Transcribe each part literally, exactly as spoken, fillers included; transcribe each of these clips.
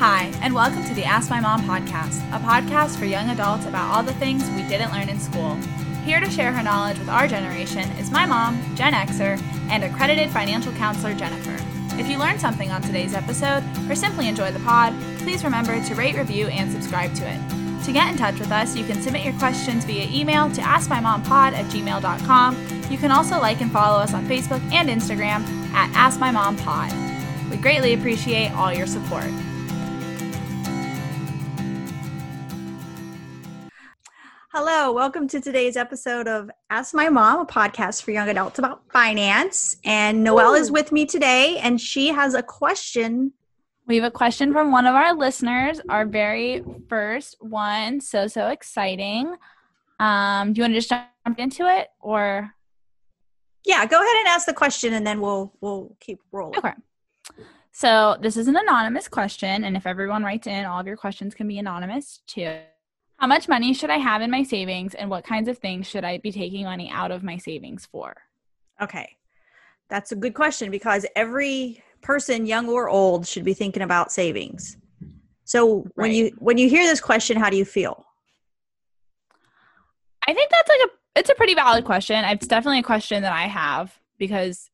Hi, and welcome to the Ask My Mom podcast, a podcast for young adults about all the things we didn't learn in school. Here to share her knowledge with our generation is my mom, Gen Xer, and accredited financial counselor, Jennifer. If you learned something on today's episode or simply enjoy the pod, please remember to rate, review, and subscribe to it. To get in touch with us, you can submit your questions via email to ask my mom pod at gmail dot com. You can also like and follow us on Facebook and Instagram at ask my mom pod. We greatly appreciate all your support. Hello, welcome to today's episode of Ask My Mom, a podcast for young adults about finance. And Noelle is with me today, and she has a question. We have a question from one of our listeners, our very first one. So, so exciting. Um, do you want to just jump into it, or? Yeah, go ahead and ask the question, and then we'll we'll keep rolling. Okay. So this is an anonymous question, and if everyone writes in, all of your questions can be anonymous too. How much money should I have in my savings, and what kinds of things should I be taking money out of my savings for? Okay. That's a good question, because every person, young or old, should be thinking about savings. So right. when you when you hear this question, how do you feel? I think that's like a it's a pretty valid question. It's definitely a question that I have, because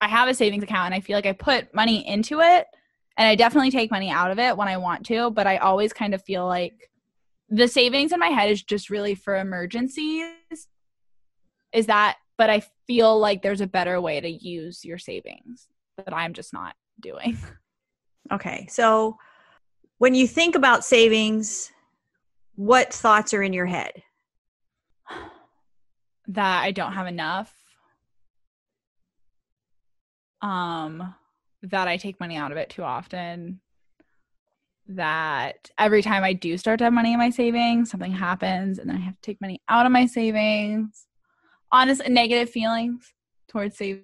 I have a savings account and I feel like I put money into it, and I definitely take money out of it when I want to, but I always kind of feel like the savings in my head is just really for emergencies. Is that, but I feel like there's a better way to use your savings that I'm just not doing. Okay. So when you think about savings, what thoughts are in your head? That I don't have enough. Um, that I take money out of it too often. That every time I do start to have money in my savings, something happens, and then I have to take money out of my savings. Honest and negative feelings towards saving,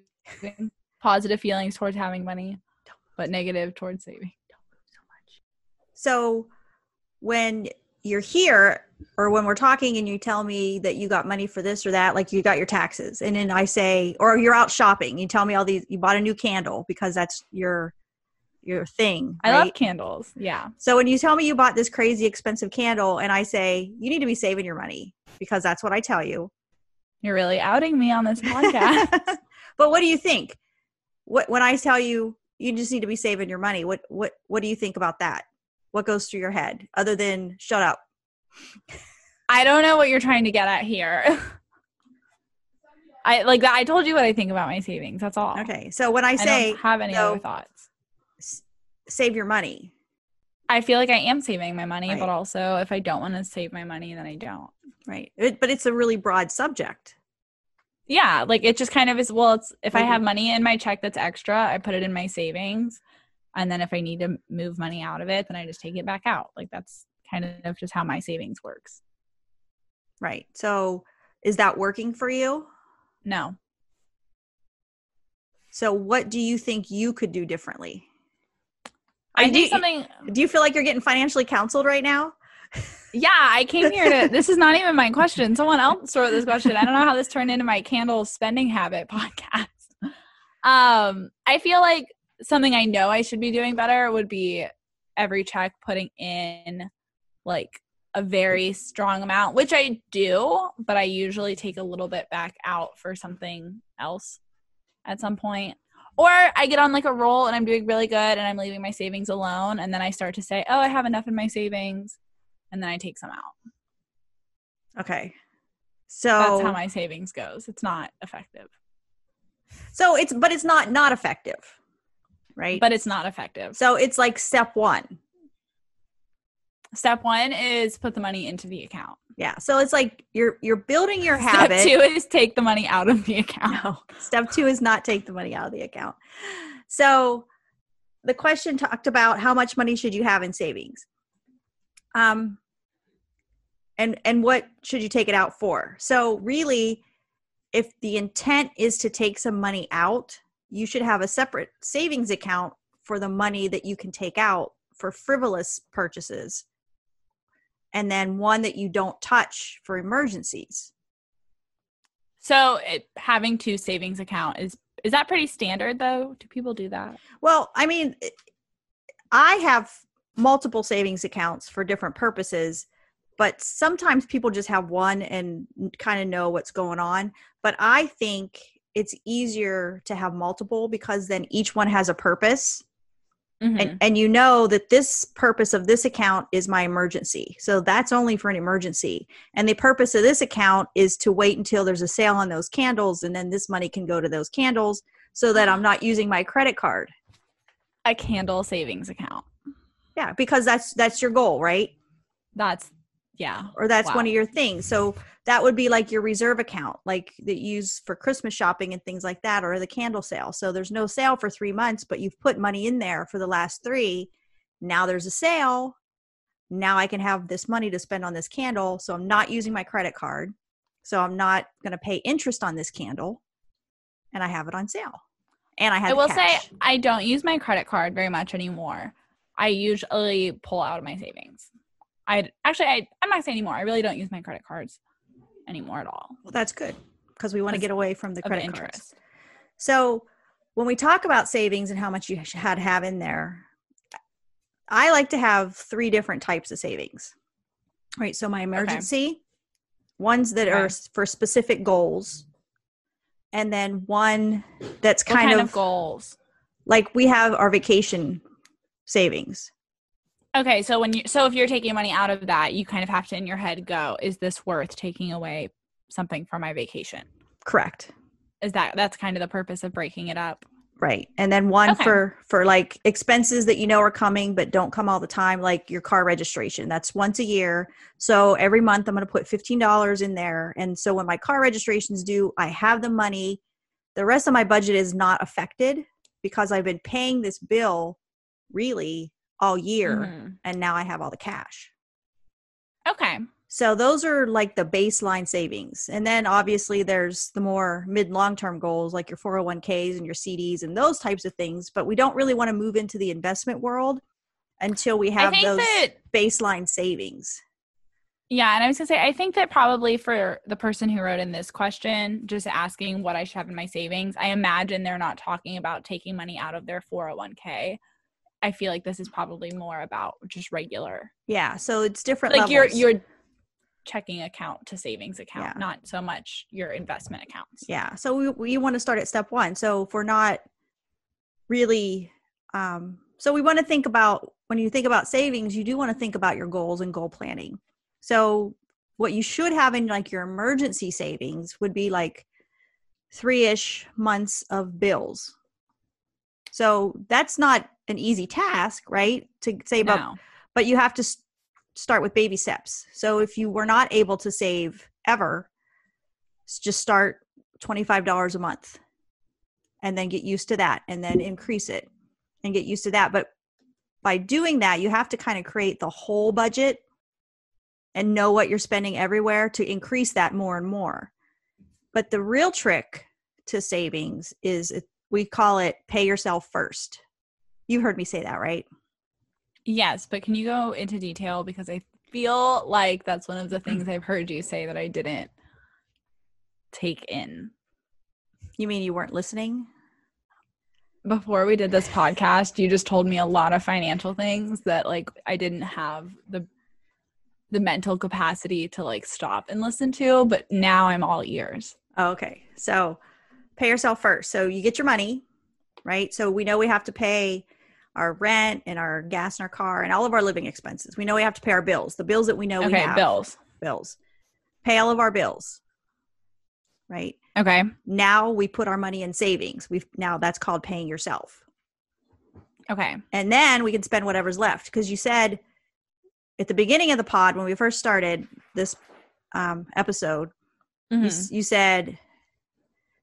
positive feelings towards having money, but negative towards saving. Don't move so much. So when you're here, or when we're talking and you tell me that you got money for this or that, like you got your taxes, and then I say, or you're out shopping, you tell me all these, you bought a new candle because that's your your thing. Right? I love candles. Yeah. So when you tell me you bought this crazy expensive candle and I say, you need to be saving your money because that's what I tell you. You're really outing me on this podcast. But what do you think? What, when I tell you, you just need to be saving your money, what, what, what do you think about that? What goes through your head other than shut up? I don't know what you're trying to get at here. I like that. I told you what I think about my savings. That's all. Okay. So when I say, I don't have any no, other thoughts. Save your money. I feel like I am saving my money, right. But also if I don't want to save my money, then I don't. Right. It, but it's a really broad subject. Yeah. Like it just kind of is, well, it's if mm-hmm. I have money in my check that's extra, I put it in my savings. And then if I need to move money out of it, then I just take it back out. Like that's kind of just how my savings works. Right. So is that working for you? No. So what do you think you could do differently? I do, do something. Do you feel like you're getting financially counseled right now? Yeah, I came here to, this is not even my question. Someone else wrote this question. I don't know how this turned into my candle spending habit podcast. Um, I feel like something I know I should be doing better would be every check putting in like a very strong amount, which I do, but I usually take a little bit back out for something else at some point. Or I get on like a roll and I'm doing really good and I'm leaving my savings alone. And then I start to say, oh, I have enough in my savings. And then I take some out. Okay. So that's how my savings goes. It's not effective. So it's, but it's not, not effective, right? But it's not effective. So it's like step one. Step one is put the money into the account. Yeah. So it's like you're you're building your habit. Step two is take the money out of the account. No, step two is not take the money out of the account. So the question talked about how much money should you have in savings? Um and and what should you take it out for? So really, if the intent is to take some money out, you should have a separate savings account for the money that you can take out for frivolous purchases. And then one that you don't touch for emergencies. So it, having two savings accounts, is is that pretty standard though? Do people do that? Well, I mean, I have multiple savings accounts for different purposes, but sometimes people just have one and kind of know what's going on. But I think it's easier to have multiple because then each one has a purpose. Mm-hmm. And, and you know that this purpose of this account is my emergency. So that's only for an emergency. And the purpose of this account is to wait until there's a sale on those candles. And then this money can go to those candles so that I'm not using my credit card. A candle savings account. Yeah, because that's that's your goal, right? That's, yeah. Or that's wow. one of your things. So that would be like your reserve account, like that you use for Christmas shopping and things like that, or the candle sale. So there's no sale for three months, but you've put money in there for the last three. Now there's a sale. Now I can have this money to spend on this candle. So I'm not using my credit card. So I'm not going to pay interest on this candle. And I have it on sale. And I have I will cash. say I don't use my credit card very much anymore. I usually pull out of my savings. I actually, I, I'm not saying anymore. I really don't use my credit cards anymore at all. Well, that's good because we want to get away from the credit cards. So when we talk about savings and how much you had to have in there, I like to have three different types of savings, right? So my emergency, okay. ones that okay. are for specific goals, and then one that's kind, kind of, of goals. Like we have our vacation savings. Okay, so when you so if you're taking money out of that, you kind of have to in your head go, is this worth taking away something for my vacation? Correct. Is that that's kind of the purpose of breaking it up? Right. And then one okay. for for like expenses that you know are coming but don't come all the time, like your car registration. That's once a year. So every month I'm going to put fifteen dollars in there, and so when my car registration's due, I have the money. The rest of my budget is not affected because I've been paying this bill really all year, mm-hmm. and now I have all the cash. Okay. So those are like the baseline savings. And then obviously there's the more mid long-term goals like your four oh one k's and your C Ds and those types of things, but we don't really want to move into the investment world until we have those that, baseline savings. Yeah. And I was gonna say, I think that probably for the person who wrote in this question, just asking what I should have in my savings, I imagine they're not talking about taking money out of their four oh one k. I feel like this is probably more about just regular. Yeah. So it's different. Like levels. your, your checking account to savings account, yeah. not so much your investment accounts. Yeah. So we, we want to start at step one. So if we're not really, um, so we want to think about, when you think about savings, you do want to think about your goals and goal planning. So what you should have in like your emergency savings would be like three-ish months of bills. So that's not an easy task, right? To save no. up, but you have to st- start with baby steps. So if you were not able to save ever, just start twenty-five dollars a month and then get used to that, and then increase it and get used to that. But by doing that, you have to kind of create the whole budget and know what you're spending everywhere to increase that more and more. But the real trick to savings is it, we call it pay yourself first. You heard me say that, right? Yes, but can you go into detail? Because I feel like that's one of the things I've heard you say that I didn't take in. You mean you weren't listening? Before we did this podcast, you just told me a lot of financial things that like I didn't have the the mental capacity to like stop and listen to, but now I'm all ears. Oh, okay. So pay yourself first. So you get your money, right? So we know we have to pay our rent and our gas in our car and all of our living expenses. We know we have to pay our bills, the bills that we know okay, we have. Okay, bills. Bills. Pay all of our bills, right? Okay. Now we put our money in savings. We've now that's called paying yourself. Okay. And then we can spend whatever's left, because you said at the beginning of the pod when we first started this um, episode, mm-hmm. you, you said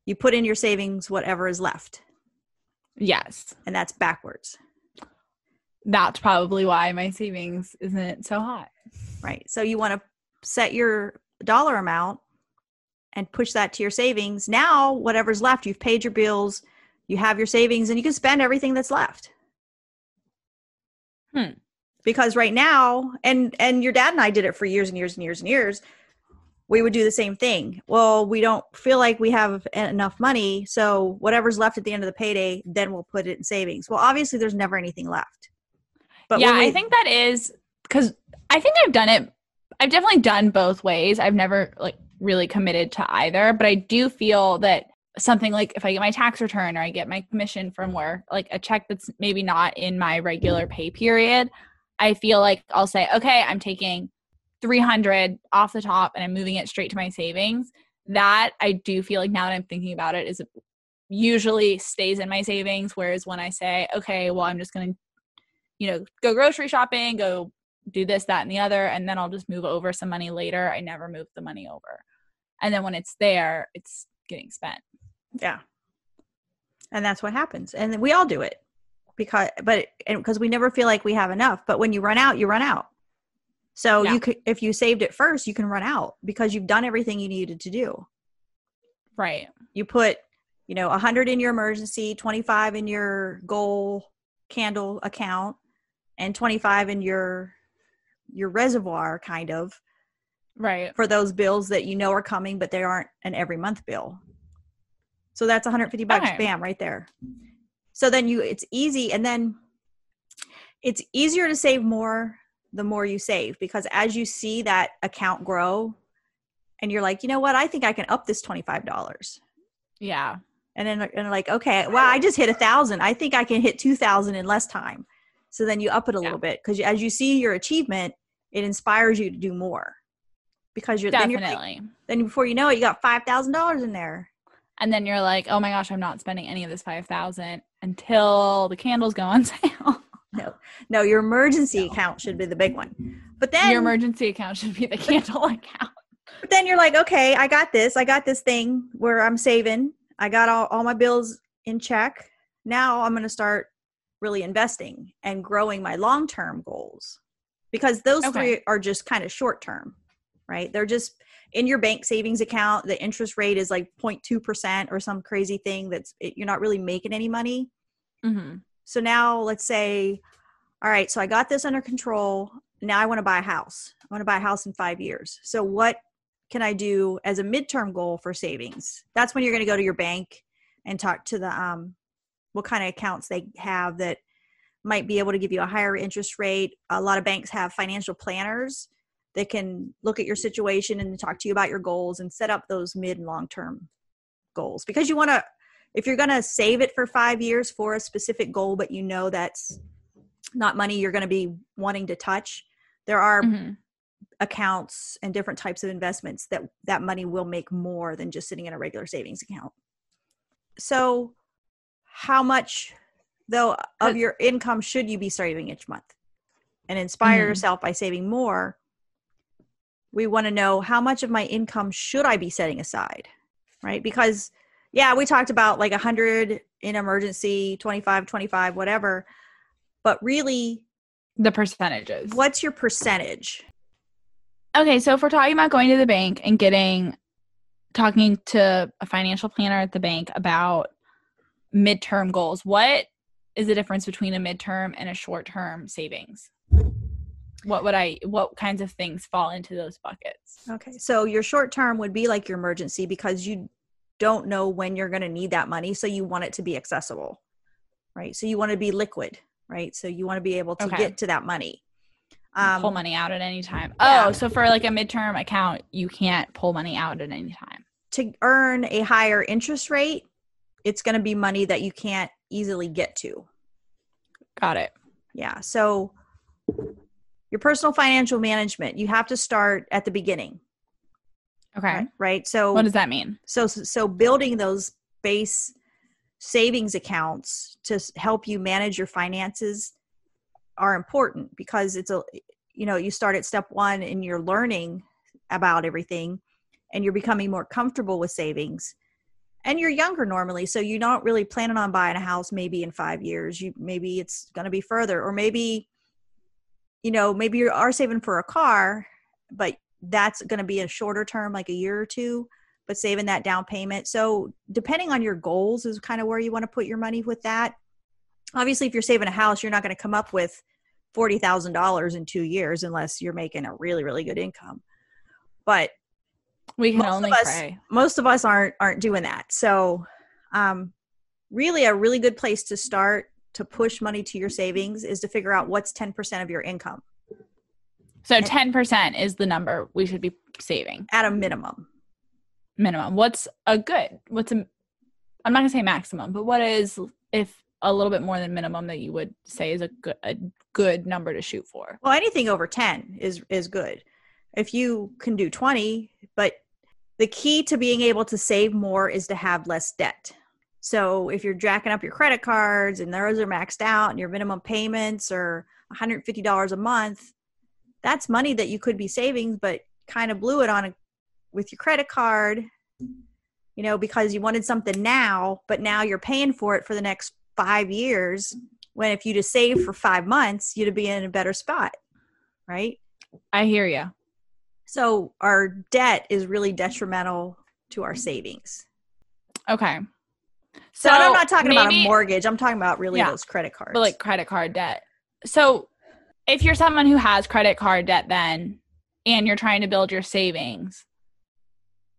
you put in your savings whatever is left. Yes. And that's backwards. That's probably why my savings isn't so hot. Right. So you want to set your dollar amount and push that to your savings. Now, whatever's left, you've paid your bills, you have your savings, and you can spend everything that's left. Hmm. Because right now, and, and your dad and I did it for years and years and years and years, we would do the same thing. Well, we don't feel like we have enough money, so whatever's left at the end of the payday, then we'll put it in savings. Well, obviously, there's never anything left. But yeah, we- I think that is because I think I've done it. I've definitely done both ways. I've never like really committed to either, but I do feel that something like if I get my tax return or I get my commission from work, like a check that's maybe not in my regular pay period, I feel like I'll say, okay, I'm taking three hundred off the top and I'm moving it straight to my savings. That I do feel like now that I'm thinking about it is usually stays in my savings. Whereas when I say, okay, well, I'm just going to, you know, go grocery shopping, go do this, that, and the other, and then I'll just move over some money later. I never move the money over. And then when it's there, it's getting spent. Yeah. And that's what happens. And we all do it because, but because we never feel like we have enough, but when you run out, you run out. So yeah. you could, if you saved it first, you can run out because you've done everything you needed to do. Right. You put, you know, a hundred in your emergency, twenty-five in your goal candle account, and twenty-five in your, your reservoir kind of, right, for those bills that you know are coming, but they aren't an every month bill. So that's one hundred fifty bucks, okay. Bam, right there. So then you, it's easy. And then it's easier to save more the more you save, because as you see that account grow and you're like, you know what, I think I can up this twenty-five dollars. Yeah. And then and like, okay, well, I just hit a thousand. I think I can hit two thousand in less time. So then you up it a yeah. little bit. Cause as you see your achievement, it inspires you to do more because you're, Definitely. then, you're like, then before you know it, you got five thousand dollars in there. And then you're like, oh my gosh, I'm not spending any of this five thousand until the candles go on sale. No, no, your emergency no. account should be the big one. But then your emergency account should be the candle account. But then you're like, okay, I got this. I got this thing where I'm saving. I got all, all my bills in check. Now I'm going to start really investing and growing my long-term goals, because those okay. three are just kind of short-term, right? They're just in your bank savings account. The interest rate is like zero point two percent or some crazy thing that's it, you're not really making any money. Mm-hmm. So now let's say, all right, so I got this under control. Now I want to buy a house. I want to buy a house in five years. So what can I do as a midterm goal for savings? That's when you're going to go to your bank and talk to the, um, what kind of accounts they have that might be able to give you a higher interest rate. A lot of banks have financial planners that can look at your situation and talk to you about your goals and set up those mid and long-term goals, because you want to, if you're going to save it for five years for a specific goal, but you know, that's not money you're going to be wanting to touch. There are mm-hmm. accounts and different types of investments that that money will make more than just sitting in a regular savings account. So how much though of your income should you be saving each month, and inspire mm-hmm. yourself by saving more? We want to know how much of my income should I be setting aside, right? Because yeah, we talked about like a hundred in emergency, twenty-five, twenty-five, whatever, but really the percentages, what's your percentage? Okay. So if we're talking about going to the bank and getting, talking to a financial planner at the bank about midterm goals, what is the difference between a midterm and a short-term savings? What would I, what kinds of things fall into those buckets? Okay. So your short term would be like your emergency, because you don't know when you're going to need that money. So you want it to be accessible, right? So you want to be liquid, right? So you want to be able to okay. get to that money. Um, pull money out at any time. Oh, yeah. So for like a midterm account, you can't pull money out at any time. To earn a higher interest rate, it's going to be money that you can't easily get to. Got it. Yeah. So your personal financial management, you have to start at the beginning. Okay. Right. right? So what does that mean? So, so building those base savings accounts to help you manage your finances are important, because it's a, you know, you start at step one and you're learning about everything and you're becoming more comfortable with savings, and you're younger normally. So you're not really planning on buying a house maybe in five years, you maybe it's going to be further, or maybe, you know, maybe you are saving for a car, but that's going to be a shorter term, like a year or two, but saving that down payment. So depending on your goals is kind of where you want to put your money with that. Obviously, if you're saving a house, you're not going to come up with forty thousand dollars in two years unless you're making a really, really good income. But we can only pray. Most of us aren't aren't doing that. So um, really a really good place to start to push money to your savings is to figure out what's ten percent of your income. So ten percent is the number we should be saving. At a minimum. Minimum. What's a good, what's a, I'm not going to say maximum, but what is, if a little bit more than minimum that you would say is a good, a good number to shoot for? Well, anything over ten is, is good. If you can do twenty, but the key to being able to save more is to have less debt. So if you're jacking up your credit cards and those are maxed out and your minimum payments are one hundred fifty dollars a month, that's money that you could be saving, but kind of blew it on a, with your credit card, you know, because you wanted something now, but now you're paying for it for the next five years. When if you just save for five months, you'd be in a better spot, right? I hear you. So our debt is really detrimental to our savings. Okay. So, so I'm not talking maybe, about a mortgage. I'm talking about really yeah, those credit cards. But like credit card debt. So if you're someone who has credit card debt then, and you're trying to build your savings,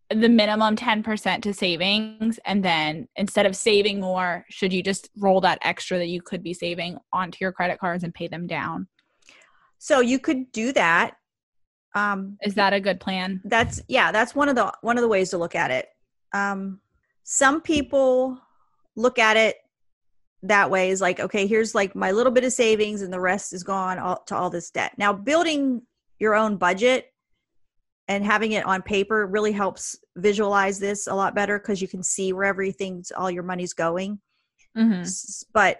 the minimum ten percent to savings, and then instead of saving more, should you just roll that extra that you could be saving onto your credit cards and pay them down? So you could do that. Um, is that a good plan? That's yeah, that's one of the one of the ways to look at it. Um, some people look at it that way is like, okay, here's like my little bit of savings and the rest is gone all, to all this debt. Now, building your own budget and having it on paper really helps visualize this a lot better because you can see where everything's, all your money's going. Mm-hmm. S- but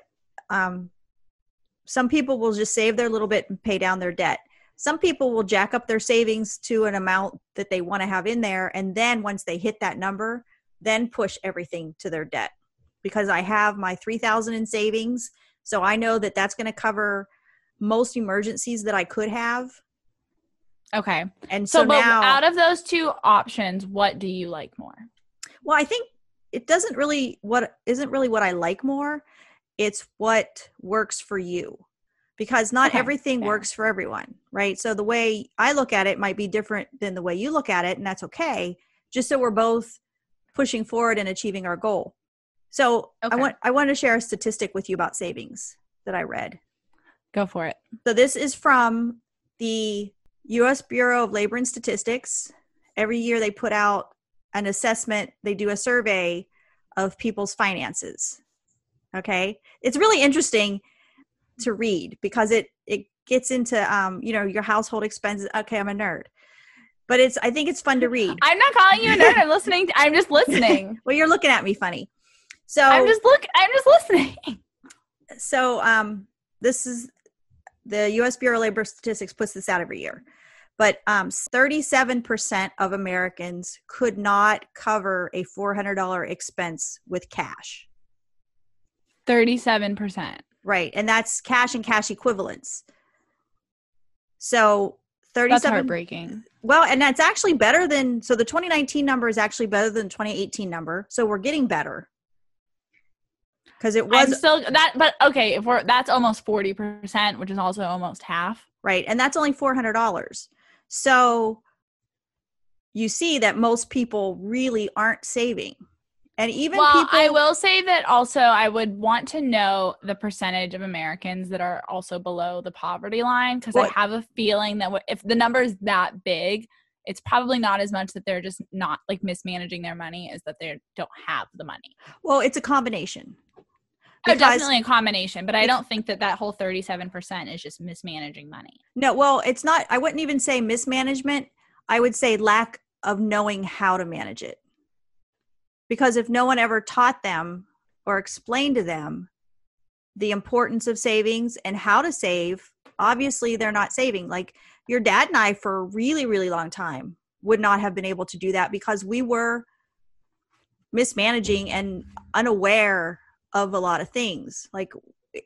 um, some people will just save their little bit and pay down their debt. Some people will jack up their savings to an amount that they want to have in there. And then once they hit that number, then push everything to their debt. Because I have my three thousand dollars in savings. So I know that that's going to cover most emergencies that I could have. Okay. And so, so but now, out of those two options, what do you like more? Well, I think it doesn't really, what isn't really what I like more. It's what works for you. Because not okay. everything yeah. works for everyone, right? So the way I look at it might be different than the way you look at it, and that's okay, just so we're both pushing forward and achieving our goal. So okay. I want I want to share a statistic with you about savings that I read. Go for it. So this is from the U S Bureau of Labor and Statistics. Every year they put out an assessment, they do a survey of people's finances, okay? It's really interesting to read because it, it gets into, um, you know, your household expenses. Okay. I'm a nerd, but it's, I think it's fun to read. I'm not calling you a nerd. I'm listening. To, I'm just listening. Well, you're looking at me funny. So I'm just look, I'm just listening. So, um, this is the U S Bureau of Labor Statistics puts this out every year, but, um, thirty-seven percent of Americans could not cover a four hundred dollars expense with cash. thirty-seven percent. Right. And that's cash and cash equivalents. So thirty-seven. That's heartbreaking. Well, and that's actually better than, so the twenty nineteen number is actually better than the twenty eighteen number. So we're getting better. Cause it was I'm still that, but okay. If we're, that's almost forty percent, which is also almost half. Right. And that's only four hundred dollars. So you see that most people really aren't saving. And even well, people- I will say that also I would want to know the percentage of Americans that are also below the poverty line because I have a feeling that if the number is that big, it's probably not as much that they're just not like mismanaging their money as that they don't have the money. Well, it's a combination. Oh, definitely a combination, but I don't think that that whole thirty-seven percent is just mismanaging money. No, well, it's not. I wouldn't even say mismanagement. I would say lack of knowing how to manage it. Because if no one ever taught them or explained to them the importance of savings and how to save, obviously they're not saving. Like your dad and I for a really, really long time would not have been able to do that because we were mismanaging and unaware of a lot of things. Like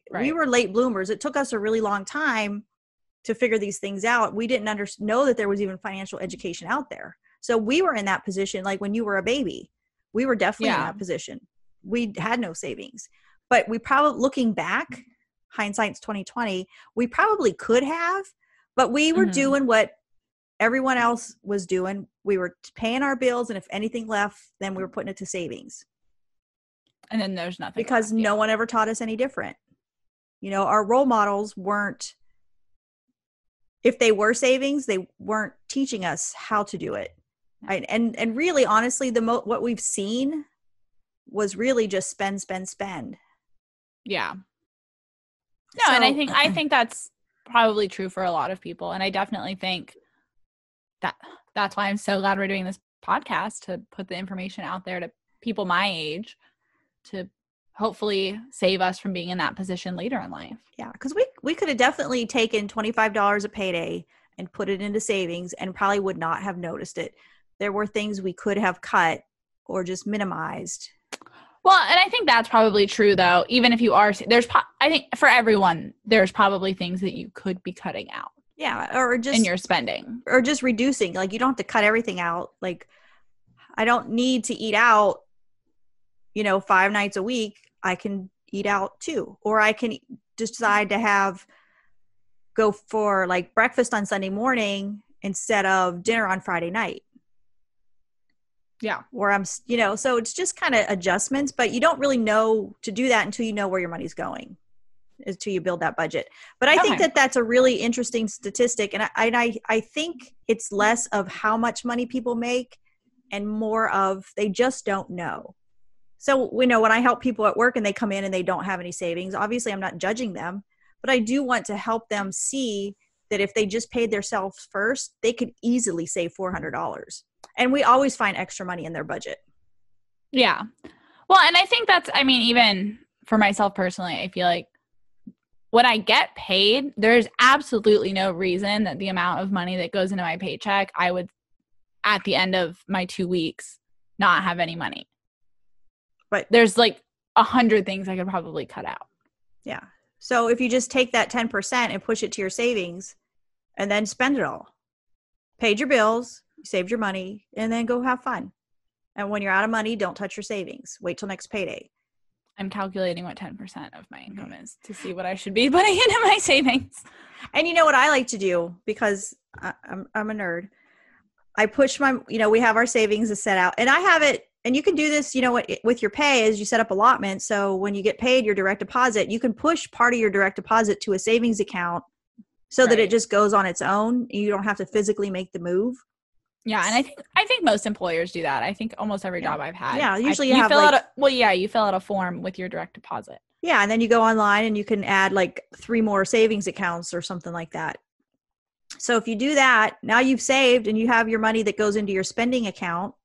right. we were late bloomers. It took us a really long time to figure these things out. We didn't under- know that there was even financial education out there. So we were in that position like when you were a baby. We were definitely yeah. in that position. We had no savings, but we probably, looking back, hindsight's twenty twenty, we probably could have, but we were mm-hmm. doing what everyone else was doing. We were paying our bills, and if anything left, then we were putting it to savings. And then there's nothing. Because left, no yeah. one ever taught us any different. You know, our role models weren't, if they were savings, they weren't teaching us how to do it. Right? And and really, honestly, the mo- what we've seen was really just spend, spend, spend. Yeah. No, so, and I think I think that's probably true for a lot of people. And I definitely think that that's why I'm so glad we're doing this podcast, to put the information out there to people my age to hopefully save us from being in that position later in life. Yeah. Cause we, we could have definitely taken twenty-five dollars a payday and put it into savings and probably would not have noticed it. There were things we could have cut or just minimized. Well, and I think that's probably true though. Even if you are, there's, po- I think for everyone, there's probably things that you could be cutting out. Yeah. Or just in your spending or just reducing, like you don't have to cut everything out. Like I don't need to eat out, you know, five nights a week. I can eat out too, or I can decide to have go for like breakfast on Sunday morning instead of dinner on Friday night. Yeah. Or I'm, you know, so it's just kind of adjustments, but you don't really know to do that until you know where your money's going, until you build that budget. But I okay. think that that's a really interesting statistic. And I, and I, I think it's less of how much money people make and more of, they just don't know. So, you know, when I help people at work and they come in and they don't have any savings, obviously I'm not judging them, but I do want to help them see that if they just paid themselves first, they could easily save four hundred dollars. And we always find extra money in their budget. Yeah. Well, and I think that's, I mean, even for myself personally, I feel like when I get paid, there's absolutely no reason that the amount of money that goes into my paycheck, I would, at the end of my two weeks, not have any money. But there's like a hundred things I could probably cut out. Yeah. So if you just take that ten percent and push it to your savings and then spend it all, paid your bills, you saved your money, and then go have fun. And when you're out of money, don't touch your savings. Wait till next payday. I'm calculating what ten percent of my income is to see what I should be putting into my savings. And you know what I like to do, because I, I'm, I'm a nerd. I push my, you know, we have our savings set out and I have it. And you can do this, you know, with your pay is you set up allotments. So when you get paid your direct deposit, you can push part of your direct deposit to a savings account so right. that it just goes on its own. You don't have to physically make the move. Yeah. And I think, I think most employers do that. I think almost every yeah. job I've had. Yeah. Usually I, you, you have fill like, out a, well, yeah, you fill out a form with your direct deposit. Yeah. And then you go online and you can add like three more savings accounts or something like that. So if you do that, now you've saved and you have your money that goes into your spending account.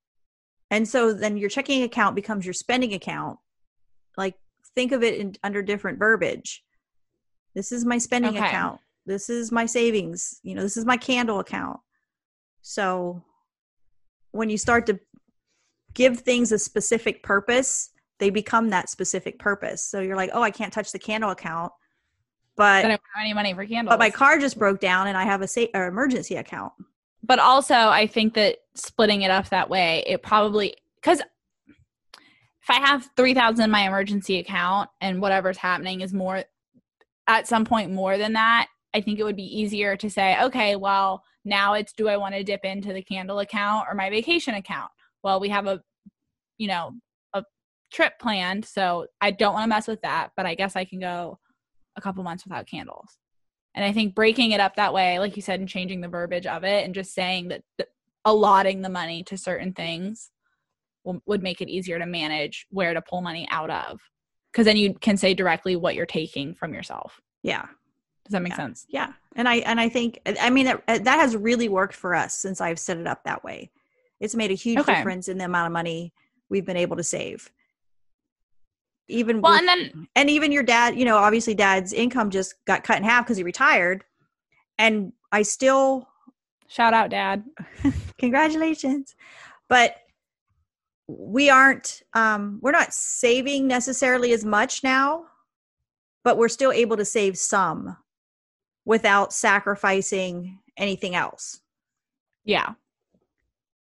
And so then your checking account becomes your spending account. Like think of it in, under different verbiage. This is my spending okay. account. This is my savings. You know, this is my candle account. So when you start to give things a specific purpose, they become that specific purpose. So you're like, oh, I can't touch the candle account, but I don't have any money for candles. But my car just broke down and I have a sa- or emergency account. But also I think that splitting it up that way, it probably, because if I have three thousand dollars in my emergency account and whatever's happening is more, at some point more than that, I think it would be easier to say, okay, well now it's, do I want to dip into the candle account or my vacation account? Well, we have a, you know, a trip planned, so I don't want to mess with that, but I guess I can go a couple months without candles. And I think breaking it up that way, like you said, and changing the verbiage of it and just saying that the, allotting the money to certain things will, would make it easier to manage where to pull money out of. Because then you can say directly what you're taking from yourself. Yeah. Does that make yeah. sense? Yeah. And I and I think, I mean, that, that has really worked for us since I've set it up that way. It's made a huge okay. difference in the amount of money we've been able to save. Even well, with, and then and even your dad, you know, obviously dad's income just got cut in half because he retired, and I still shout out dad, congratulations. But we aren't, um, we're not saving necessarily as much now, but we're still able to save some without sacrificing anything else. Yeah.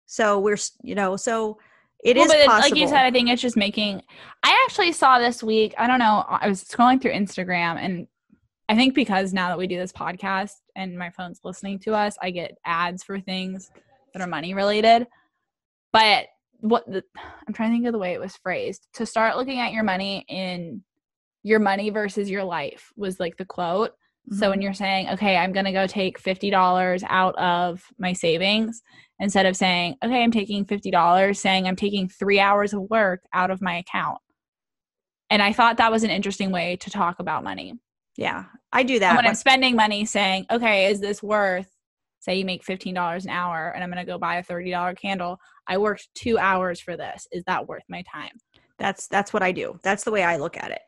So we're, you know, so. It well, is but possible. Like you said, I think it's just making, I actually saw this week, I don't know, I was scrolling through Instagram, and I think because now that we do this podcast and my phone's listening to us, I get ads for things that are money related. But what the, I'm trying to think of the way it was phrased, to start looking at your money in your money versus your life was like the quote. Mm-hmm. So when you're saying, okay, I'm going to go take fifty dollars out of my savings, instead of saying, okay, I'm taking fifty dollars, saying I'm taking three hours of work out of my account. And I thought that was an interesting way to talk about money. Yeah, I do that. And when I'm spending money, saying, okay, is this worth, say you make fifteen dollars an hour and I'm going to go buy a thirty dollars candle. I worked two hours for this. Is that worth my time? That's, that's what I do. That's the way I look at it.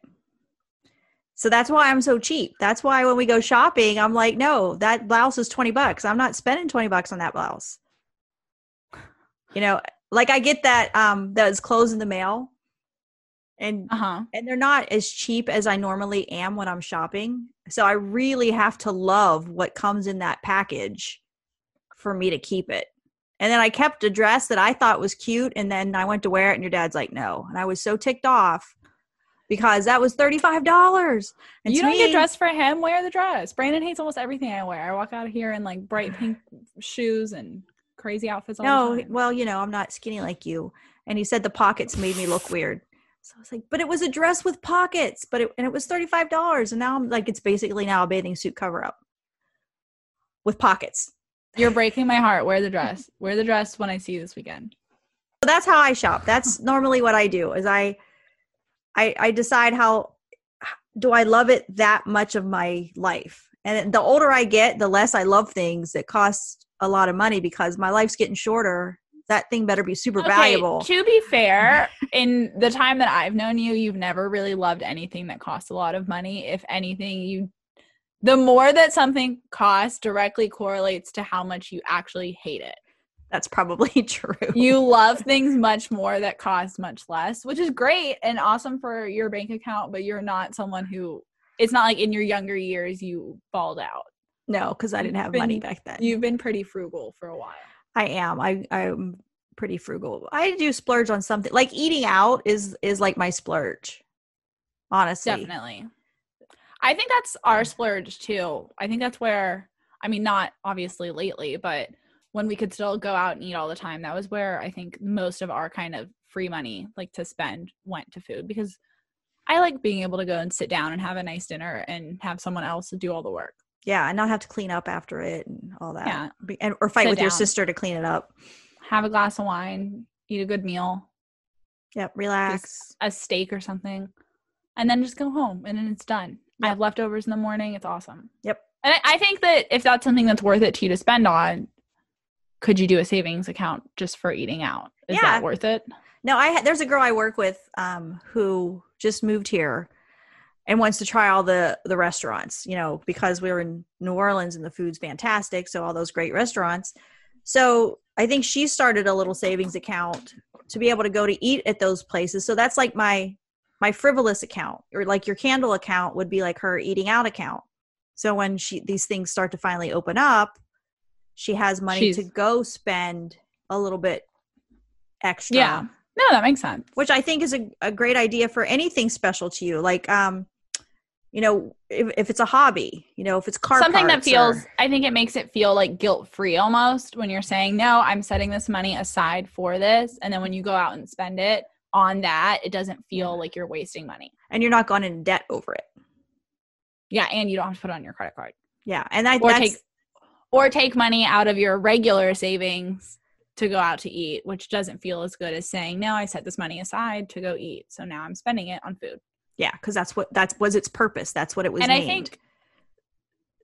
So that's why I'm so cheap. That's why when we go shopping, I'm like, no, that blouse is twenty bucks. I'm not spending twenty bucks on that blouse. You know, like I get that, um, those clothes in the mail and, uh-huh. and they're not as cheap as I normally am when I'm shopping. So I really have to love what comes in that package for me to keep it. And then I kept a dress that I thought was cute. And then I went to wear it and your dad's like, no. And I was so ticked off. Because that was thirty-five dollars. And you don't me, get dressed for him. Wear the dress. Brandon hates almost everything I wear. I walk out of here in like bright pink shoes and crazy outfits all no, the time. No, well, you know, I'm not skinny like you. And he said the pockets made me look weird. So I was like, but it was a dress with pockets. But it, and it was thirty-five dollars. And now I'm like, it's basically now a bathing suit cover up with pockets. You're breaking my heart. Wear the dress. Wear the dress when I see you this weekend. So that's how I shop. That's normally what I do is I... I, I decide how, do I love it that much of my life? And the older I get, the less I love things that cost a lot of money because my life's getting shorter. That thing better be super okay, valuable. To be fair, in the time that I've known you, you've never really loved anything that costs a lot of money. If anything, you, the more that something costs directly correlates to how much you actually hate it. That's probably true. You love things much more that cost much less, which is great and awesome for your bank account, but you're not someone who, it's not like in your younger years you balled out. No, because I didn't have been, money back then. You've been pretty frugal for a while. I am. I, I'm pretty frugal. I do splurge on something. Like eating out is is like my splurge, honestly. Definitely. I think that's our splurge too. I think that's where, I mean, not obviously lately, but when we could still go out and eat all the time, that was where I think most of our kind of free money, like to spend, went to food, because I like being able to go and sit down and have a nice dinner and have someone else do all the work. Yeah. And not have to clean up after it and all that. Yeah. Be, and, or fight sit with down. Your sister to clean it up. Have a glass of wine, eat a good meal. Yep. Relax. A steak or something. And then just go home and then it's done. Yep. I have leftovers in the morning. It's awesome. Yep. And I, I think that if that's something that's worth it to you to spend on, could you do a savings account just for eating out? Is yeah. that worth it? No, I there's a girl I work with um, who just moved here and wants to try all the, the restaurants, you know, because we were in New Orleans and the food's fantastic. So all those great restaurants. So I think she started a little savings account to be able to go to eat at those places. So that's like my, my frivolous account, or like your candle account would be like her eating out account. So when she, these things start to finally open up, she has money She's, to go spend a little bit extra. Yeah. No, that makes sense. Which I think is a, a great idea for anything special to you. Like, um, you know, if, if it's a hobby, you know, if it's car Something parts that feels, or, I think it makes it feel like guilt-free almost when you're saying, no, I'm setting this money aside for this. And then when you go out and spend it on that, it doesn't feel like you're wasting money. And you're not going in debt over it. Yeah. And you don't have to put it on your credit card. Yeah. And I, or that's... Take, Or take money out of your regular savings to go out to eat, which doesn't feel as good as saying, no, I set this money aside to go eat. So now I'm spending it on food. Yeah, because that's what that was its purpose. That's what it was and named. I think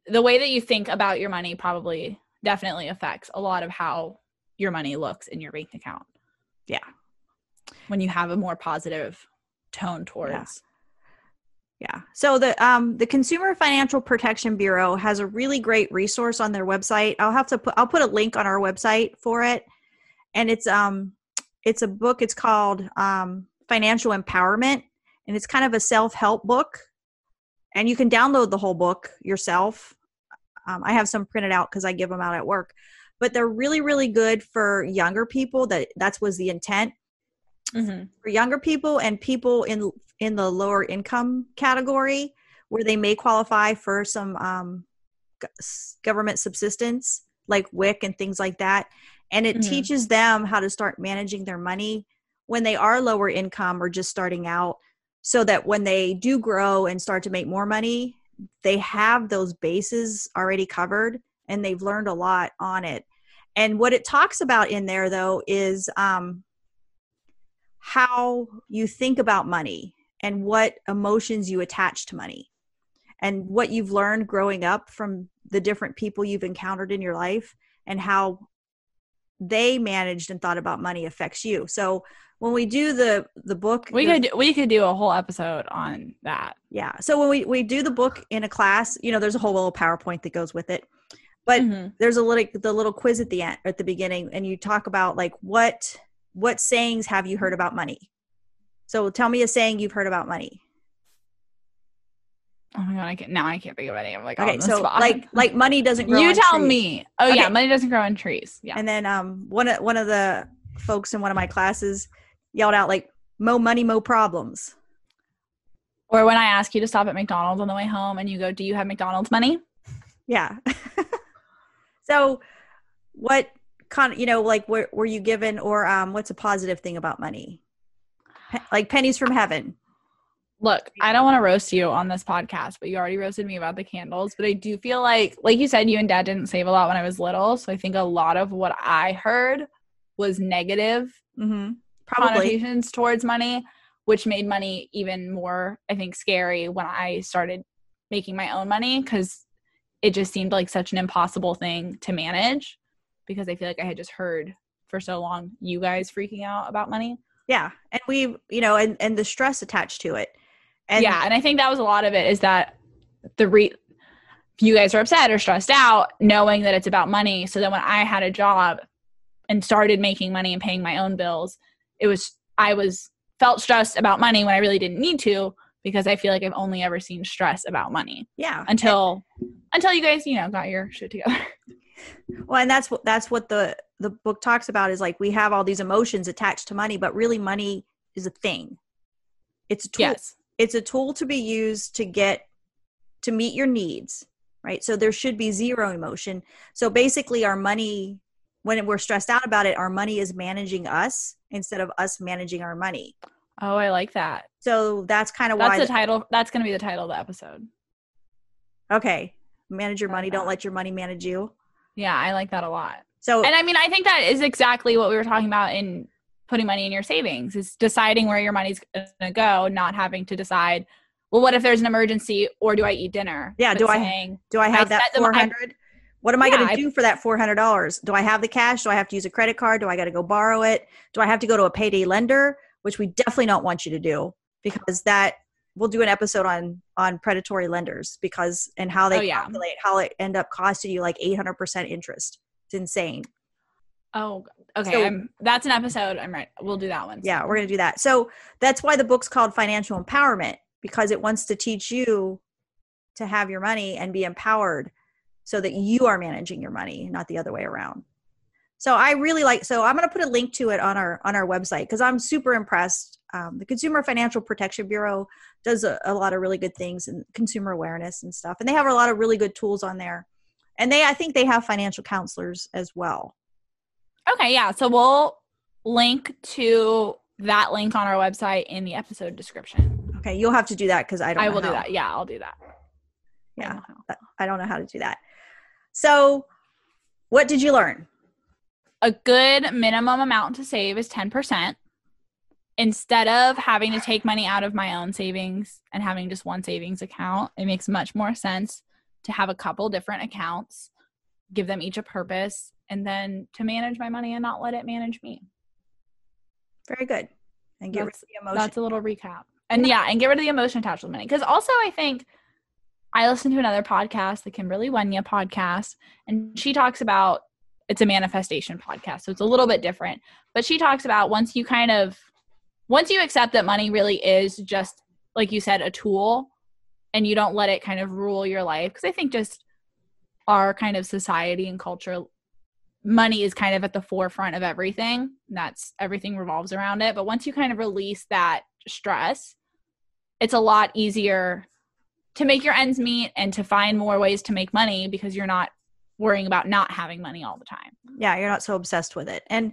the way that you think about your money probably definitely affects a lot of how your money looks in your bank account. Yeah. When you have a more positive tone towards yeah. Yeah. So the um, the Consumer Financial Protection Bureau has a really great resource on their website. I'll have to put I'll put a link on our website for it, and it's um it's a book. It's called um, Financial Empowerment, and it's kind of a self-help book, and you can download the whole book yourself. Um, I have some printed out because I give them out at work, but they're really really good for younger people. That that was the intent. Mm-hmm. For younger people and people in in the lower income category where they may qualify for some um, government subsistence like W I C and things like that. And it mm-hmm. teaches them how to start managing their money when they are lower income or just starting out so that when they do grow and start to make more money, they have those bases already covered and they've learned a lot on it. And what it talks about in there, though, is um, how you think about money and what emotions you attach to money and what you've learned growing up from the different people you've encountered in your life and how they managed and thought about money affects you. So when we do the the book, we could we could do a whole episode on that. Yeah. So when we we do the book in a class, you know, there's a whole little PowerPoint that goes with it, but mm-hmm. there's a little the little quiz at the end at the beginning, and you talk about like what what sayings have you heard about money? So tell me a saying you've heard about money. Oh my God, I can't, now I can't think of any. I'm like, okay, on the so spot. like, like money doesn't grow you on trees. You tell me. Oh okay. Yeah. Money doesn't grow on trees. Yeah. And then, um, one of, one of the folks in one of my classes yelled out like, mo money, mo problems. Or when I ask you to stop at McDonald's on the way home and you go, do you have McDonald's money? Yeah. So what con, you know, like were, were you given, or, um, what's a positive thing about money? Pe- like pennies from heaven. Look, I don't want to roast you on this podcast, but you already roasted me about the candles. But I do feel like, like you said, you and Dad didn't save a lot when I was little. So I think a lot of what I heard was negative mm-hmm. connotations towards money, which made money even more, I think, scary when I started making my own money, because it just seemed like such an impossible thing to manage, because I feel like I had just heard for so long you guys freaking out about money. Yeah. And we, you know, and, and the stress attached to it. And yeah. And I think that was a lot of it, is that the re- you guys are upset or stressed out knowing that it's about money. So then when I had a job and started making money and paying my own bills, it was, I was felt stressed about money when I really didn't need to, because I feel like I've only ever seen stress about money. Yeah. Until, and, until you guys, you know, got your shit together. Well, and that's what, that's what the, the book talks about, is like, we have all these emotions attached to money, but really money is a thing. It's a tool. Yes. It's a tool to be used to get, to meet your needs, right? So there should be zero emotion. So basically our money, when we're stressed out about it, our money is managing us instead of us managing our money. Oh, I like that. So that's kind of why. That's the title. That's going to be the title of the episode. Okay. Manage your money. Don't let your money manage you. Yeah. I like that a lot. So, and I mean, I think that is exactly what we were talking about in putting money in your savings, is deciding where your money's going to go, not having to decide, well, what if there's an emergency, or do I eat dinner? Yeah. But do saying, I, do I have I that four hundred? What am I yeah, going to do for that four hundred dollars? Do I have the cash? Do I have to use a credit card? Do I got to go borrow it? Do I have to go to a payday lender? Which we definitely don't want you to do, because that we'll do an episode on, on predatory lenders, because, and how they oh, yeah. calculate, how it end up costing you like eight hundred percent interest. It's insane. Oh, okay. So, I'm, that's an episode. I'm right. We'll do that one. Yeah, we're going to do that. So that's why the book's called Financial Empowerment, because it wants to teach you to have your money and be empowered so that you are managing your money, not the other way around. So I really like, so I'm going to put a link to it on our, on our website, because I'm super impressed. Um, the Consumer Financial Protection Bureau does a, a lot of really good things in consumer awareness and stuff. And they have a lot of really good tools on there. And they, I think they have financial counselors as well. Okay. Yeah. So we'll link to that link on our website in the episode description. Okay. You'll have to do that, because I don't I know will how. do that. Yeah. I'll do that. Yeah. I don't, know I don't know how to do that. So what did you learn? A good minimum amount to save is ten percent, instead of having to take money out of my own savings and having just one savings account. It makes much more sense to have a couple different accounts, give them each a purpose, and then to manage my money and not let it manage me. Very good. And get that's, rid of the emotion. That's a little recap. And yeah, and get rid of the emotion attached to money. Because also I think I listened to another podcast, the Kimberly Wenyah podcast, and she talks about, it's a manifestation podcast, so it's a little bit different. But she talks about once you kind of, once you accept that money really is just, like you said, a tool, and you don't let it kind of rule your life. Because I think just our kind of society and culture, money is kind of at the forefront of everything. That's everything revolves around it. But once you kind of release that stress, it's a lot easier to make your ends meet and to find more ways to make money, because you're not worrying about not having money all the time. Yeah. You're not so obsessed with it. And,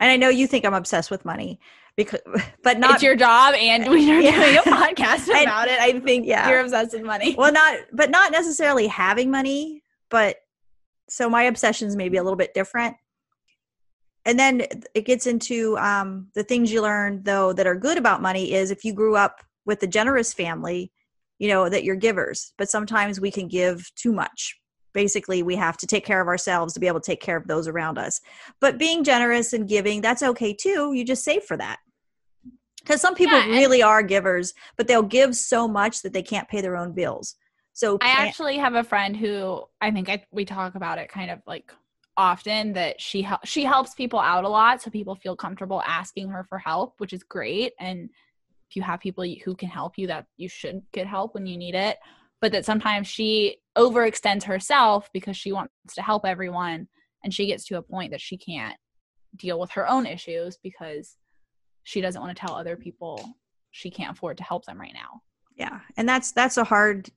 and I know you think I'm obsessed with money, because, but not it's your job, and we're yeah. doing a podcast about it. I think yeah, you're obsessed with money. Well, not but not necessarily having money, but so my obsessions may be a little bit different. And then it gets into um, the things you learn, though, that are good about money is if you grew up with a generous family, you know, that you're givers. But sometimes we can give too much. Basically, we have to take care of ourselves to be able to take care of those around us. But being generous and giving, that's okay, too. You just save for that. Because some people yeah, really are givers, but they'll give so much that they can't pay their own bills. So I actually have a friend who I think I, we talk about it kind of like often that she hel- she helps people out a lot, so people feel comfortable asking her for help, which is great. And if you have people who can help you, that you should get help when you need it. But that sometimes she overextends herself because she wants to help everyone, and she gets to a point that she can't deal with her own issues because she doesn't want to tell other people she can't afford to help them right now. Yeah, and that's that's a hard.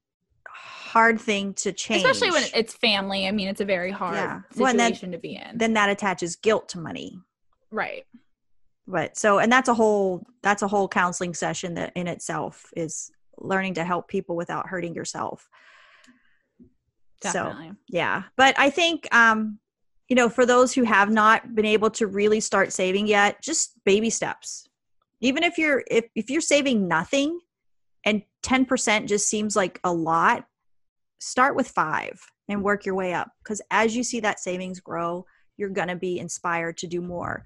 hard thing to change. Especially when it's family. I mean, it's a very hard yeah. well, situation that, to be in. Then that attaches guilt to money. Right. But so, and that's a whole, that's a whole counseling session that in itself is learning to help people without hurting yourself. Definitely. So, yeah. But I think, um, you know, for those who have not been able to really start saving yet, just baby steps. Even if you're, if, if you're saving nothing, and ten percent just seems like a lot, start with five and work your way up. Because as you see that savings grow, you're going to be inspired to do more.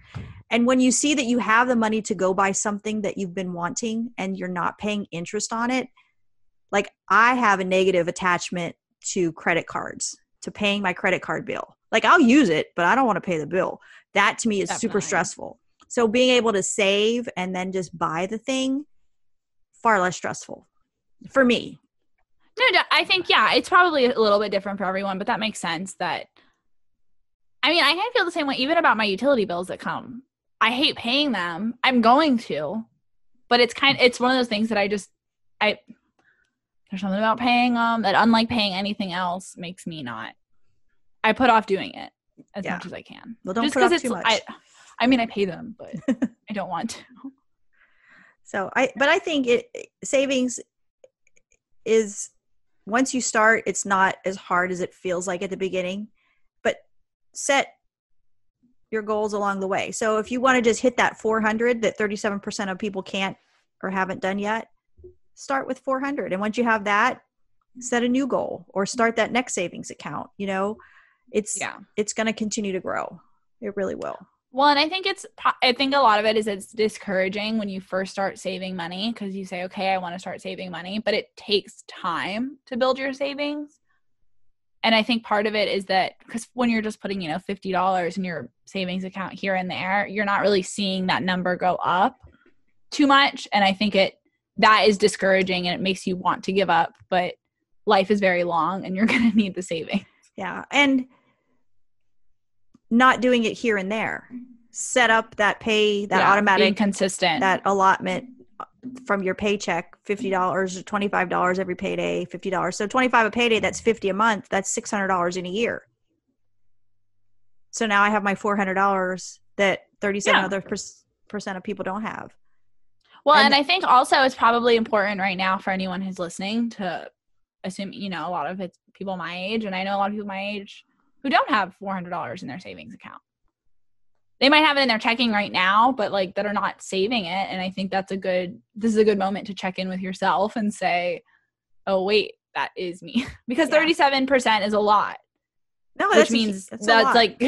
And when you see that you have the money to go buy something that you've been wanting and you're not paying interest on it, like I have a negative attachment to credit cards, to paying my credit card bill. Like I'll use it, but I don't want to pay the bill. That to me is Definitely. super stressful. So being able to save and then just buy the thing, far less stressful for me. No, no, I think, yeah, it's probably a little bit different for everyone, but that makes sense that, I mean, I kind of feel the same way even about my utility bills that come. I hate paying them. I'm going to, but it's kind of, it's one of those things that I just, I, there's something about paying them that unlike paying anything else makes me not, I put off doing it as yeah. much as I can. Well, don't just put off it's, too much. I, I mean, I pay them, but I don't want to. So I, but I think it, savings is once you start, it's not as hard as it feels like at the beginning, but set your goals along the way. So if you want to just hit that four hundred that thirty-seven percent of people can't or haven't done yet, start with four hundred. And once you have that, set a new goal or start that next savings account. You know, it's, yeah. it's going to continue to grow. It really will. Well, and I think it's, I think a lot of it is it's discouraging when you first start saving money because you say, okay, I want to start saving money, but it takes time to build your savings. And I think part of it is that because when you're just putting, you know, fifty dollars in your savings account here and there, you're not really seeing that number go up too much. And I think it, that is discouraging and it makes you want to give up, but life is very long and you're going to need the savings. Yeah. And not doing it here and there, set up that pay, that yeah, automatic, consistent, that allotment from your paycheck, fifty dollars or twenty-five dollars every payday, fifty dollars. So twenty-five a payday, that's fifty a month. That's six hundred dollars in a year. So now I have my four hundred dollars that thirty-seven yeah. other per- percent of people don't have. Well, and, and I think also it's probably important right now for anyone who's listening to assume, you know, a lot of it's people my age. And I know a lot of people my age who don't have four hundred dollars in their savings account. They might have it in their checking right now, but like that are not saving it. And I think that's a good, this is a good moment to check in with yourself and say, oh wait, that is me. Because yeah. thirty-seven percent is a lot. No, which that's means a, that's, that's like,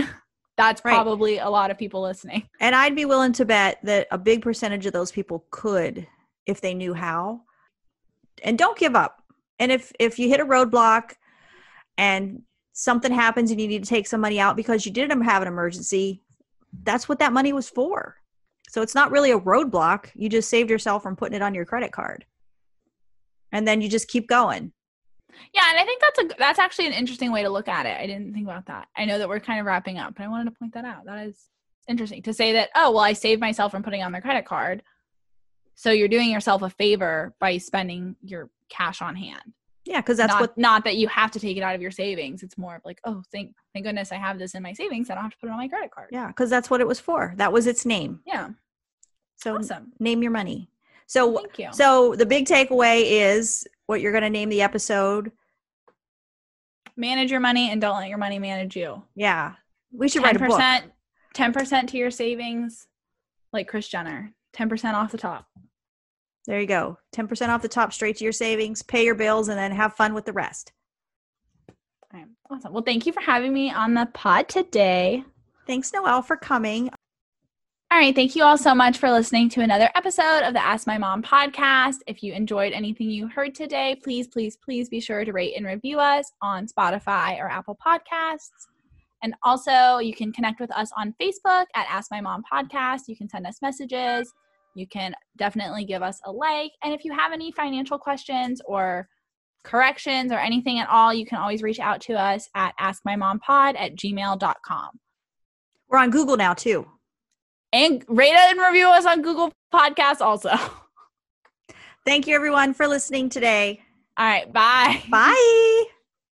that's right. probably a lot of people listening. And I'd be willing to bet that a big percentage of those people could, if they knew how. And don't give up. And if, if you hit a roadblock and something happens and you need to take some money out because you didn't have an emergency, that's what that money was for. So it's not really a roadblock. You just saved yourself from putting it on your credit card. And then you just keep going. Yeah. And I think that's a, that's actually an interesting way to look at it. I didn't think about that. I know that we're kind of wrapping up, but I wanted to point that out. That is interesting to say that, oh, well, I saved myself from putting on their credit card. So you're doing yourself a favor by spending your cash on hand. Yeah, because that's not, what not that you have to take it out of your savings. It's more of like, oh, thank thank goodness I have this in my savings. I don't have to put it on my credit card. Yeah, because that's what it was for. That was its name. Yeah. So awesome. Name your money. So, Thank you. So the big takeaway is what you're going to name the episode. Manage your money and don't let your money manage you. Yeah. We should write a book. ten percent to your savings, like Kris Jenner. ten percent off the top. There you go. ten percent off the top, straight to your savings, pay your bills, and then have fun with the rest. All right. Awesome. Well, thank you for having me on the pod today. Thanks, Noelle, for coming. All right. Thank you all so much for listening to another episode of the Ask My Mom podcast. If you enjoyed anything you heard today, please, please, please be sure to rate and review us on Spotify or Apple Podcasts. And also, you can connect with us on Facebook at Ask My Mom Podcast. You can send us messages. You can definitely give us a like. And if you have any financial questions or corrections or anything at all, you can always reach out to us at ask my mom pod at gmail dot com. We're on Google now, too. And rate and review us on Google Podcasts also. Thank you, everyone, for listening today. All right. Bye. Bye.